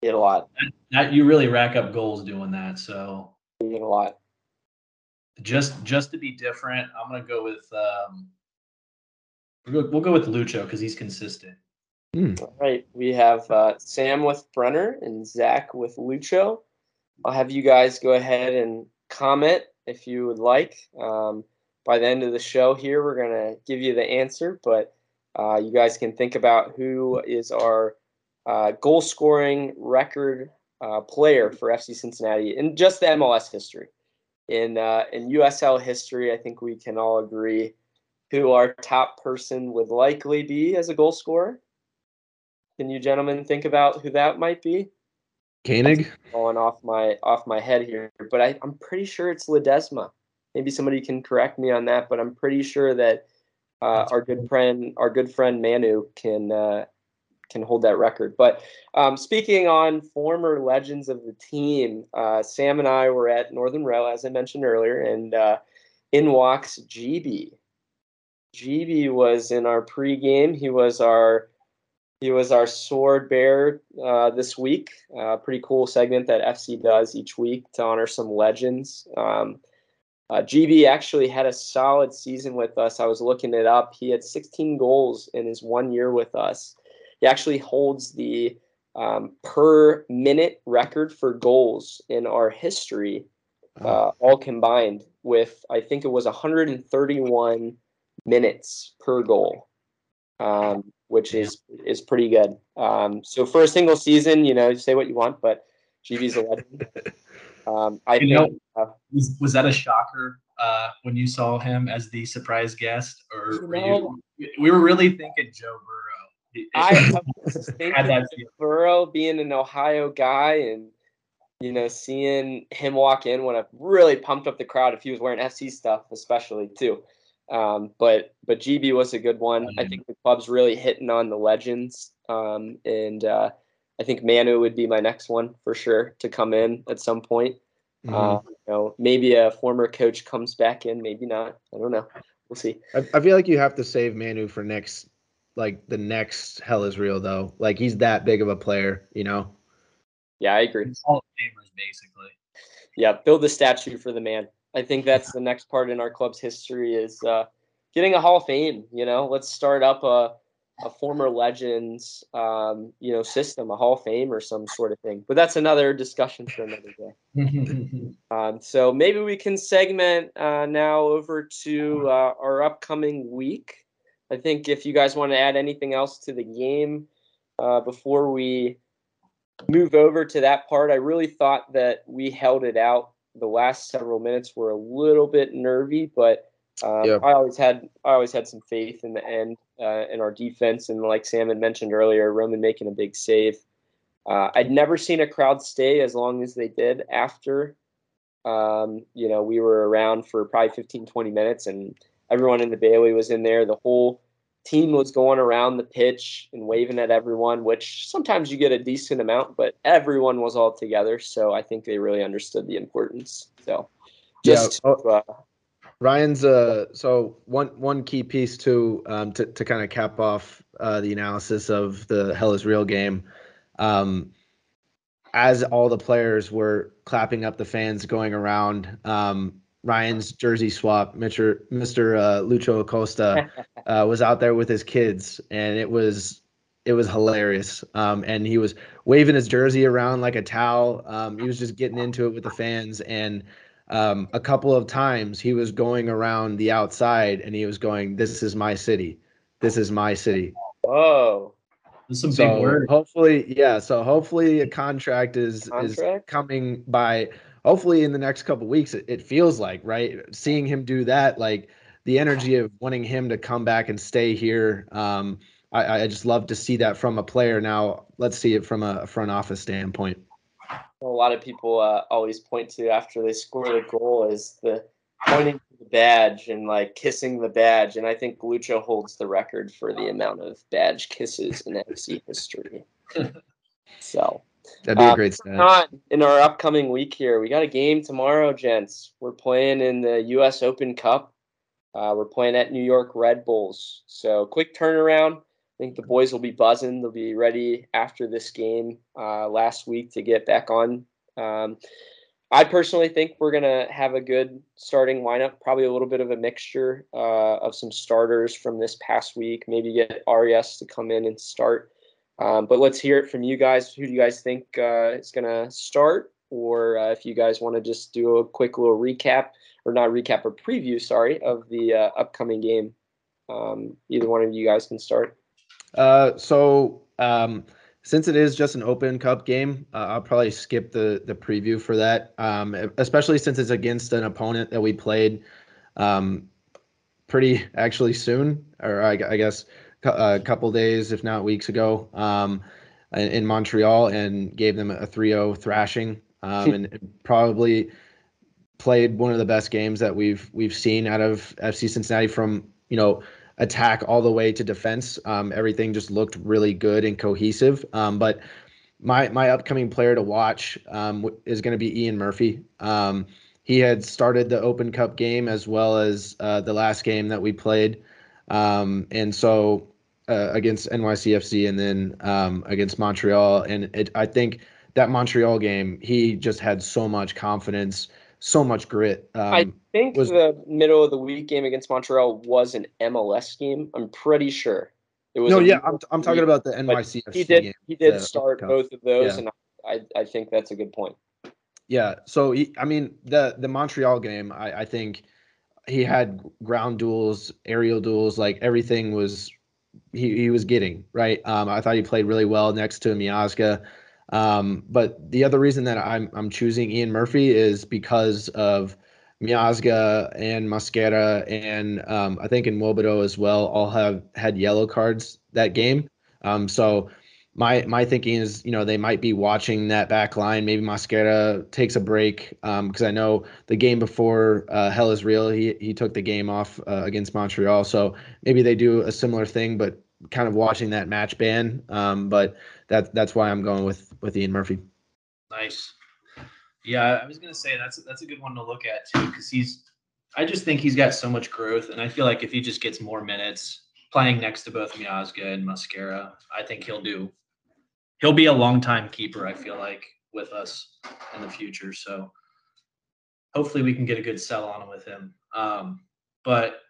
he had a lot. That, that, you really rack up goals doing that, so. He did a lot. Just, just to be different, I'm going to go with um, – We'll go with Lucho because he's consistent. Mm. All right. We have uh, Sam with Brenner and Zach with Lucho. I'll have you guys go ahead and comment if you would like. Um, by the end of the show here, we're going to give you the answer, but uh, you guys can think about who is our uh, goal-scoring record uh, player for F C Cincinnati in just the M L S history. In, uh, in U S L history, I think we can all agree who our top person would likely be as a goal scorer. Can you gentlemen think about who that might be? Koenig? Going off my off my head here, but I, I'm pretty sure it's Ledesma. Maybe somebody can correct me on that, but I'm pretty sure that uh, our good friend our good friend Manu can uh, can hold that record. But um, speaking on former legends of the team, uh, Sam and I were at Northern Rail, as I mentioned earlier, and uh, in walks G B. G B was in our pregame. He was our he was our sword bearer uh, this week. Uh, pretty cool segment that F C does each week to honor some legends. Um, uh, G B actually had a solid season with us. I was looking it up. He had sixteen goals in his one year with us. He actually holds the um, per minute record for goals in our history, uh, all combined with, I think it was one hundred thirty-one minutes per goal, um, which is, is pretty good. Um, so for a single season, you know, say what you want, but G B's a legend. Um, I you know, uh, was, was that a shocker uh, when you saw him as the surprise guest? Or you know, you, we were really thinking Joe Burrow. I was thinking Burrow being an Ohio guy and, you know, seeing him walk in would have really pumped up the crowd if he was wearing F C stuff, especially too. Um, but but G B was a good one. Mm-hmm. I think the club's really hitting on the legends, um, and uh, I think Manu would be my next one for sure to come in at some point. Mm-hmm. Uh, you know, maybe a former coach comes back in, maybe not. I don't know. We'll see. I, I feel like you have to save Manu for next, like the next Hell Is Real though. Like he's that big of a player, you know. Yeah, I agree. It's all favors, basically. Yeah, build a statue for the man. I think that's the next part in our club's history is uh, getting a Hall of Fame. You know, let's start up a, a former legends, um, you know, system, a Hall of Fame or some sort of thing. But that's another discussion for another day. um, so maybe we can segment uh, now over to uh, our upcoming week. I think if you guys want to add anything else to the game uh, before we move over to that part, I really thought that we held it out. The last several minutes were a little bit nervy, but um, yeah. I always had I always had some faith in the end uh, in our defense. And like Sam had mentioned earlier, Roman making a big save. Uh, I'd never seen a crowd stay as long as they did after. Um, you know, we were around for probably fifteen, twenty minutes, and everyone in the Bailey was in there. The whole team was going around the pitch and waving at everyone, which sometimes you get a decent amount, but everyone was all together. So I think they really understood the importance. So just yeah. oh, uh, Ryan's. Uh, so one, one key piece too, um, to, to kind of cap off uh, the analysis of the Hell Is Real game. Um, as all the players were clapping up the fans going around, um, Ryan's jersey swap, Mister Mister Uh, Lucho Acosta uh, was out there with his kids, and it was it was hilarious. Um, and he was waving his jersey around like a towel. Um, he was just getting into it with the fans, and um, a couple of times he was going around the outside, and he was going, "This is my city. This is my city." Whoa, that's some so big word. Hopefully, yeah. So hopefully, a contract is contract? is coming by. Hopefully in the next couple of weeks, it, it feels like, right? Seeing him do that, like the energy of wanting him to come back and stay here. Um, I, I just love to see that from a player. Now let's see it from a front office standpoint. A lot of people uh, always point to after they score the goal is the pointing to the badge and like kissing the badge. And I think Lucho holds the record for the amount of badge kisses in F C history. So. That'd be a great uh, stat. In our upcoming week here, we got a game tomorrow, gents. We're playing in the U S Open Cup. Uh, we're playing at New York Red Bulls. So quick turnaround. I think the boys will be buzzing. They'll be ready after this game uh, last week to get back on. Um, I personally think we're going to have a good starting lineup, probably a little bit of a mixture uh, of some starters from this past week. Maybe get R E S to come in and start. Um, but let's hear it from you guys. Who do you guys think uh, is going to start? Or uh, if you guys want to just do a quick little recap, or not recap, or preview, sorry, of the uh, upcoming game. Um, either one of you guys can start. Uh, so um, since it is just an Open Cup game, uh, I'll probably skip the, the preview for that, um, especially since it's against an opponent that we played um, pretty actually soon, or I, I guess – a couple days, if not weeks ago, um, in Montreal, and gave them a three oh thrashing, um, and probably played one of the best games that we've we've seen out of F C Cincinnati from, you know, attack all the way to defense. Um, everything just looked really good and cohesive. Um, but my my upcoming player to watch um, is going to be Ian Murphy. Um, he had started the Open Cup game as well as uh, the last game that we played, um, and so. Uh, against N Y C F C and then um, against Montreal. And it, I think that Montreal game, he just had so much confidence, so much grit. Um, I think was, the middle of the week game against Montreal was an M L S game. I'm pretty sure. It was no, yeah, I'm I'm talking about the N Y C F C. He did game, he did start both of those, yeah. and I I think that's a good point. Yeah, so he, I mean the the Montreal game, I, I think he had ground duels, aerial duels, like everything was he he was getting right. Um, I thought he played really well next to Miazga. Um, but the other reason that I'm I'm choosing Ian Murphy is because of Miazga and Mosquera and um, I think in Wobodeau as well all have had yellow cards that game. Um, so my my thinking is, you know, they might be watching that back line. Maybe Mosquera takes a break because um, I know the game before uh, Hell is Real, he, he took the game off uh, against Montreal. So maybe they do a similar thing, but kind of watching that match ban. Um, but that that's why I'm going with, with Ian Murphy. Nice. Yeah, I was going to say that's that's a good one to look at too, because he's I just think he's got so much growth, and I feel like if he just gets more minutes playing next to both Miazga and Mosquera, I think he'll do. He'll be a long-time keeper, I feel like, with us in the future. So hopefully we can get a good sell on with him. Um, but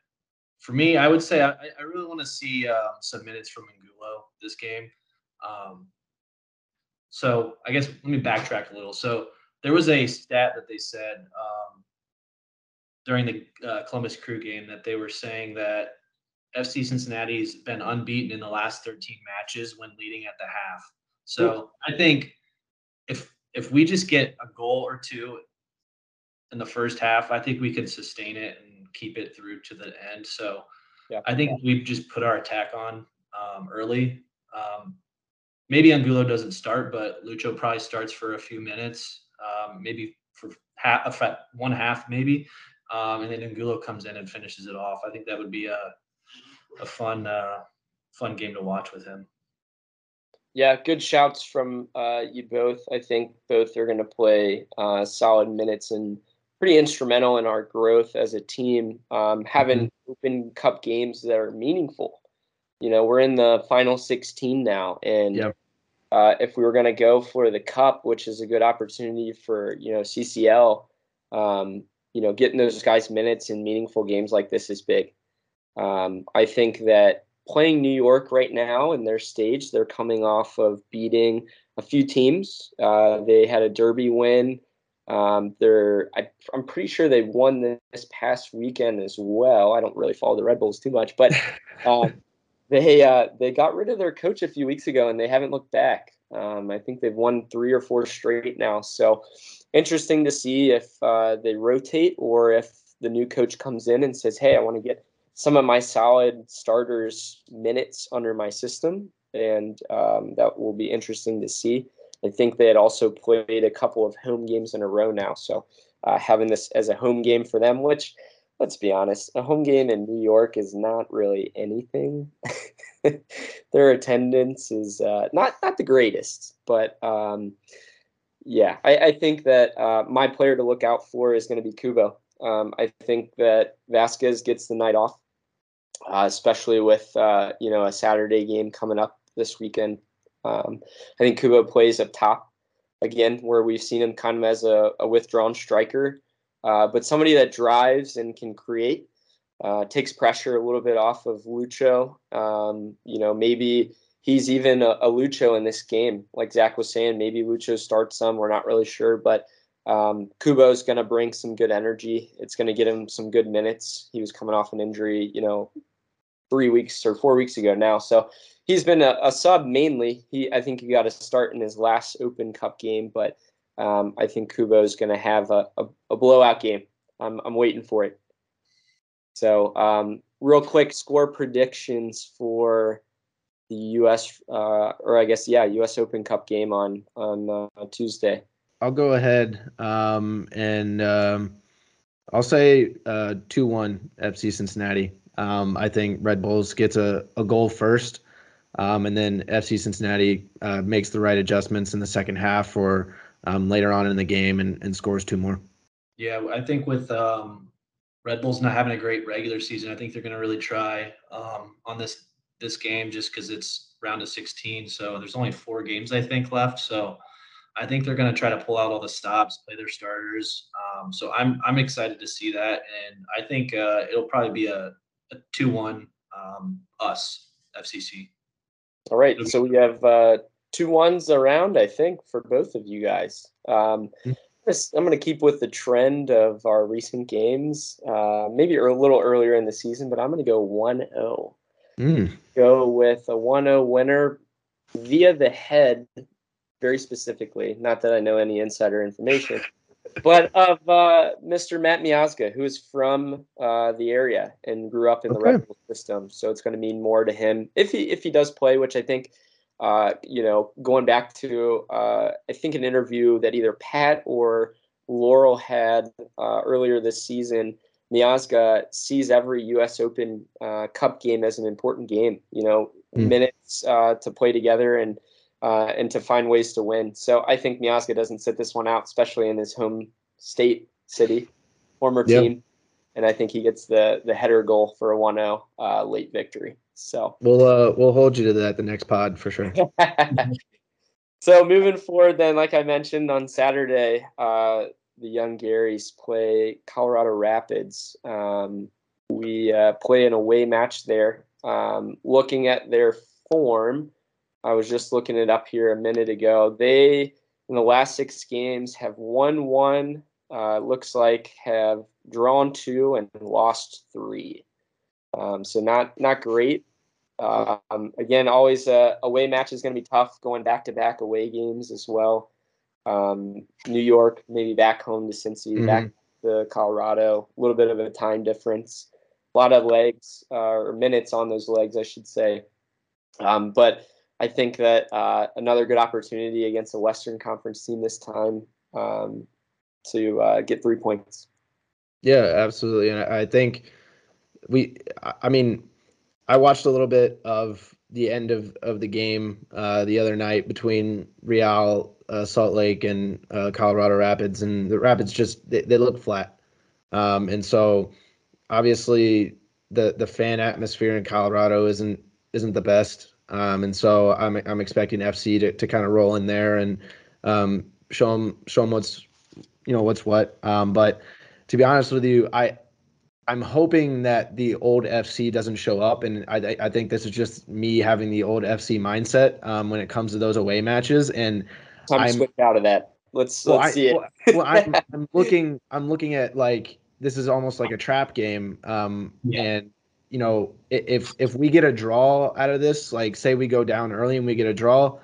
for me, I would say I, I really want to see uh, some minutes from Angulo this game. Um, so I guess let me backtrack a little. So there was a stat that they said um, during the uh, Columbus Crew game that they were saying that F C Cincinnati's been unbeaten in the last thirteen matches when leading at the half. So I think if if we just get a goal or two in the first half, I think we can sustain it and keep it through to the end. So yeah. I think we've just put our attack on um, early. Um, maybe Angulo doesn't start, but Lucho probably starts for a few minutes. Um, maybe for half, one half, maybe, um, and then Angulo comes in and finishes it off. I think that would be a a fun, uh, fun game to watch with him. Yeah, good shouts from uh, you both. I think both are going to play uh, solid minutes and pretty instrumental in our growth as a team. Um, having Open Cup games that are meaningful. You know, we're in the final sixteen now, and. Yep. Uh, if we were going to go for the cup, which is a good opportunity for, you know, C C L, um, you know, getting those guys minutes in meaningful games like this is big. Um, I think that playing New York right now in their stage, they're coming off of beating a few teams. Uh, they had a derby win. Um, they're I, I'm pretty sure they won this past weekend as well. I don't really follow the Red Bulls too much, but uh, They uh, they got rid of their coach a few weeks ago, and they haven't looked back. Um, I think they've won three or four straight now. So interesting to see if uh, they rotate or if the new coach comes in and says, hey, I want to get some of my solid starters minutes under my system. And um, that will be interesting to see. I think they had also played a couple of home games in a row now. So uh, having this as a home game for them, which – let's be honest, a home game in New York is not really anything. Their attendance is uh, not not the greatest, but um, yeah, I, I think that uh, my player to look out for is going to be Kubo. Um, I think that Vasquez gets the night off, uh, especially with uh, you know a Saturday game coming up this weekend. Um, I think Kubo plays up top again, where we've seen him kind of as a, a withdrawn striker. Uh, but somebody that drives and can create, uh, takes pressure a little bit off of Lucho. Um, you know, maybe he's even a, a Lucho in this game. Like Zach was saying, maybe Lucho starts some. We're not really sure. But um, Kubo's going to bring some good energy. It's going to get him some good minutes. He was coming off an injury, you know, three weeks or four weeks ago now. So he's been a, a sub mainly. He, I think he got a start in his last Open Cup game, but Um, I think Kubo is going to have a, a, a blowout game. I'm, I'm waiting for it. So um, real quick, score predictions for the U S Uh, or I guess, yeah, U S Open Cup game on, on uh, Tuesday. I'll go ahead um, and um, I'll say uh, two one F C Cincinnati. Um, I think Red Bulls gets a, a goal first, um, and then F C Cincinnati uh, makes the right adjustments in the second half for Um, later on in the game and, and scores two more. Yeah, I think with um, Red Bulls not having a great regular season, I think they're going to really try um, on this this game just because it's round of sixteen. So there's only four games, I think, left. So I think they're going to try to pull out all the stops, play their starters. Um, so I'm I'm excited to see that. And I think uh, it'll probably be a, a two one um, us, F C C. All right. So we have uh, two ones around, I think, for both of you guys. Um, I'm going to keep with the trend of our recent games, uh, maybe a little earlier in the season, but I'm going to go one oh. Mm. Go with a one oh winner via the head, very specifically. Not that I know any insider information, but of uh, Mister Matt Miazga, who is from uh, the area and grew up in okay. the Red Bull system. So it's going to mean more to him if he if he does play, which I think. Uh, you know, going back to, uh, I think, an interview that either Pat or Laurel had uh, earlier this season, Miazga sees every U S Open uh, Cup game as an important game, you know, mm. minutes uh, to play together and uh, and to find ways to win. So I think Miazga doesn't sit this one out, especially in his home state, city, former yep. team. And I think he gets the the header goal for a one oh uh, late victory. So we'll uh, we'll hold you to that the next pod for sure. So moving forward, then, like I mentioned on Saturday, uh, the Young Garys play Colorado Rapids. Um, we uh, play an away match there. Um, looking at their form, I was just looking it up here a minute ago. They in the last six games have won one. Uh, looks like have drawn two and lost three. Um, so not not great. Uh, um, again, always a away match is going to be tough going back-to-back away games as well. Um, New York, maybe back home to Cincy, mm-hmm. back to Colorado. A little bit of a time difference. A lot of legs, uh, or minutes on those legs, I should say. Um, but I think that uh, another good opportunity against a Western Conference team this time um, to uh, get three points. Yeah, absolutely. And I, I think... We, I mean, I watched a little bit of the end of, of the game uh, the other night between Real, uh, Salt Lake, and uh, Colorado Rapids, and the Rapids just they, they look flat, um, and so obviously the the fan atmosphere in Colorado isn't isn't the best, um, and so I'm I'm expecting F C to, to kind of roll in there and um, show them show them what's you know what's what, um, but to be honest with you, I. I'm hoping that the old F C doesn't show up, and I, I think this is just me having the old F C mindset um, when it comes to those away matches. And Time I'm switched out of that. Let's well, let's I, see it. well, well I'm, I'm looking. I'm looking at like this is almost like a trap game. Um, yeah. And you know, if if we get a draw out of this, like say we go down early and we get a draw,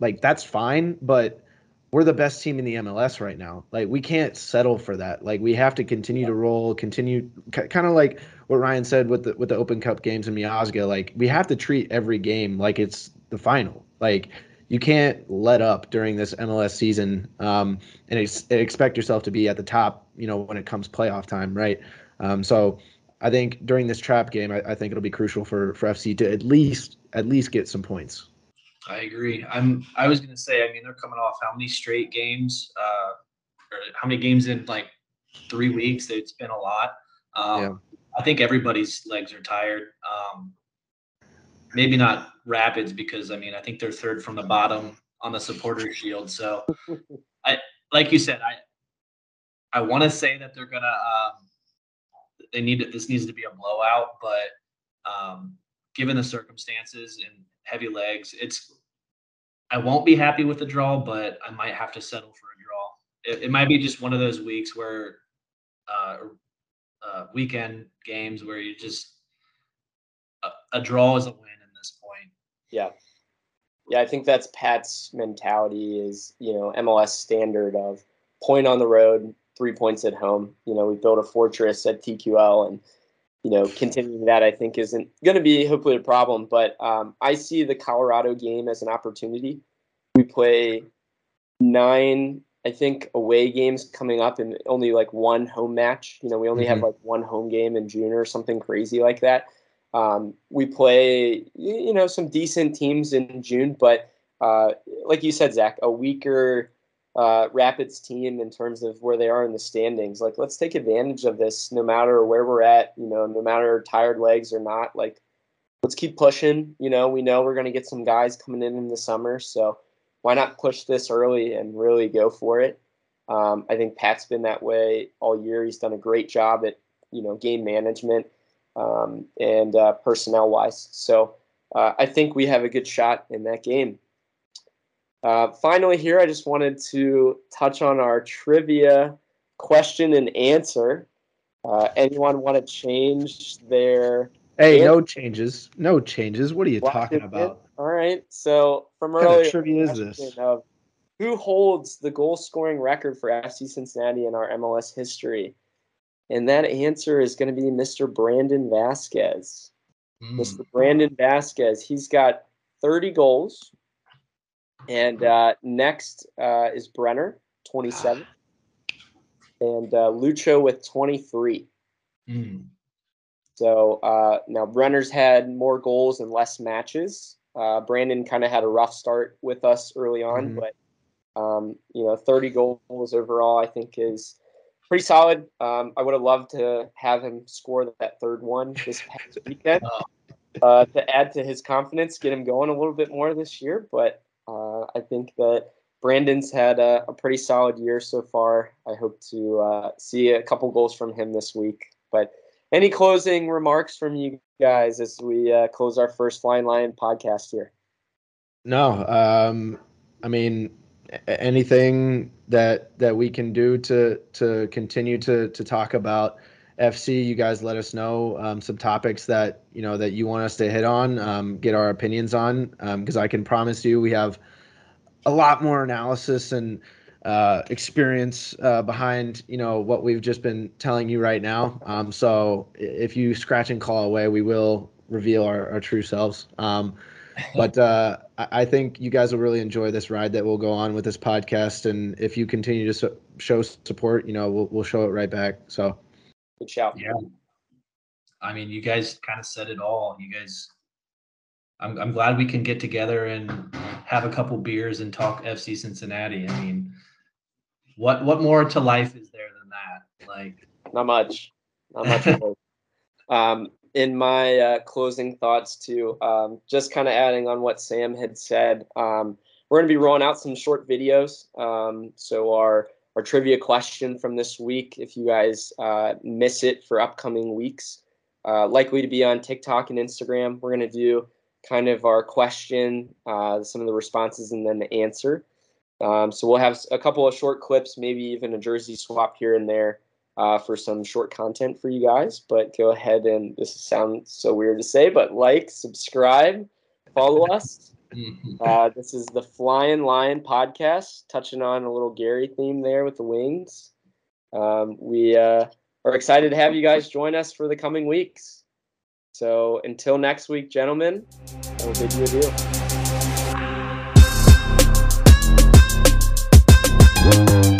like that's fine, but. We're the best team in the M L S right now. Like, we can't settle for that. Like, we have to continue to roll, continue c- kind of like what Ryan said with the with the Open Cup games in Miazga. Like, we have to treat every game like it's the final. Like, you can't let up during this M L S season um, and ex- expect yourself to be at the top, you know, when it comes playoff time, right? Um, so I think during this trap game, I, I think it'll be crucial for, for F C to at least at least get some points. I agree. I'm. I was gonna say. I mean, they're coming off how many straight games? Uh, or how many games in like three weeks? It's been a lot. Um, yeah. I think everybody's legs are tired. Um, maybe not Rapids because I mean I think they're third from the bottom on the supporter shield. So, I like you said. I I want to say that they're gonna. Um, they need to, this needs to be a blowout, but um, given the circumstances and. Heavy legs. It's. I won't be happy with the draw, but I might have to settle for a draw. It, it might be just one of those weeks where, uh, uh weekend games where you just a, a draw is a win at this point. Yeah, yeah. I think that's Pat's mentality. Is you know M L S standard of point on the road, three points at home. You know we built a fortress at T Q L and. You know, continuing that I think isn't going to be hopefully a problem, but um, I see the Colorado game as an opportunity. We play nine, I think, away games coming up and only like one home match. You know, we only mm-hmm. have like one home game in June or something crazy like that. Um, we play, you know, some decent teams in June, but uh, like you said, Zach, a weaker Uh, Rapids team in terms of where they are in the standings. Like, let's take advantage of this no matter where we're at, you know, no matter tired legs or not. Like, let's keep pushing. You know, we know we're going to get some guys coming in in the summer, so why not push this early and really go for it? Um, I think Pat's been that way all year. He's done a great job at, you know, game management um, and uh, personnel-wise. So uh, I think we have a good shot in that game. Uh, finally here, I just wanted to touch on our trivia question and answer. Uh, anyone want to change their... Hey, answer? no changes. No changes. What are you what talking about? All right. So from what earlier... What trivia is this? Of who holds the goal-scoring record for F C Cincinnati in our M L S history? And that answer is going to be Mister Brandon Vasquez. Mm. Mister Brandon Vasquez. He's got thirty goals. And uh, next uh, is Brenner, twenty-seven. And uh, Lucho with twenty-three. Mm. So uh, now Brenner's had more goals and less matches. Uh, Brandon kind of had a rough start with us early on. Mm. But, um, you know, thirty goals overall, I think, is pretty solid. Um, I would have loved to have him score that third one this past weekend uh, to add to his confidence, get him going a little bit more this year. But uh, I think that Brandon's had a, a pretty solid year so far. I hope to uh, see a couple goals from him this week. But any closing remarks from you guys as we uh, close our first Flying Lion podcast here? No. Um, I mean, anything that that we can do to to continue to to talk about F C, you guys let us know um, some topics that, you know, that you want us to hit on, um, get our opinions on, because um, I can promise you we have a lot more analysis and uh, experience uh, behind, you know, what we've just been telling you right now. Um, so if you scratch and claw away, we will reveal our, our true selves. Um, but uh, I think you guys will really enjoy this ride that we'll go on with this podcast. And if you continue to so- show support, you know, we'll, we'll show it right back. So good shout. Yeah. I mean, you guys kind of said it all. You guys, I'm, I'm glad we can get together and have a couple beers and talk F C Cincinnati. I mean, what what more to life is there than that? Like, not much, not much. um, in my uh, closing thoughts, too, um, just kind of adding on what Sam had said, um, we're going to be rolling out some short videos. Um, so our our trivia question from this week, if you guys uh, miss it for upcoming weeks, uh, likely to be on TikTok and Instagram. We're going to do kind of our question, uh, some of the responses, and then the answer. Um, so we'll have a couple of short clips, maybe even a jersey swap here and there uh, for some short content for you guys. But go ahead and, this sounds so weird to say, but like, subscribe, follow us. Uh, this is the Flyin' Lion podcast, touching on a little Gary theme there with the wings. Um, we uh, are excited to have you guys join us for the coming weeks. So until next week, gentlemen, I will bid you adieu.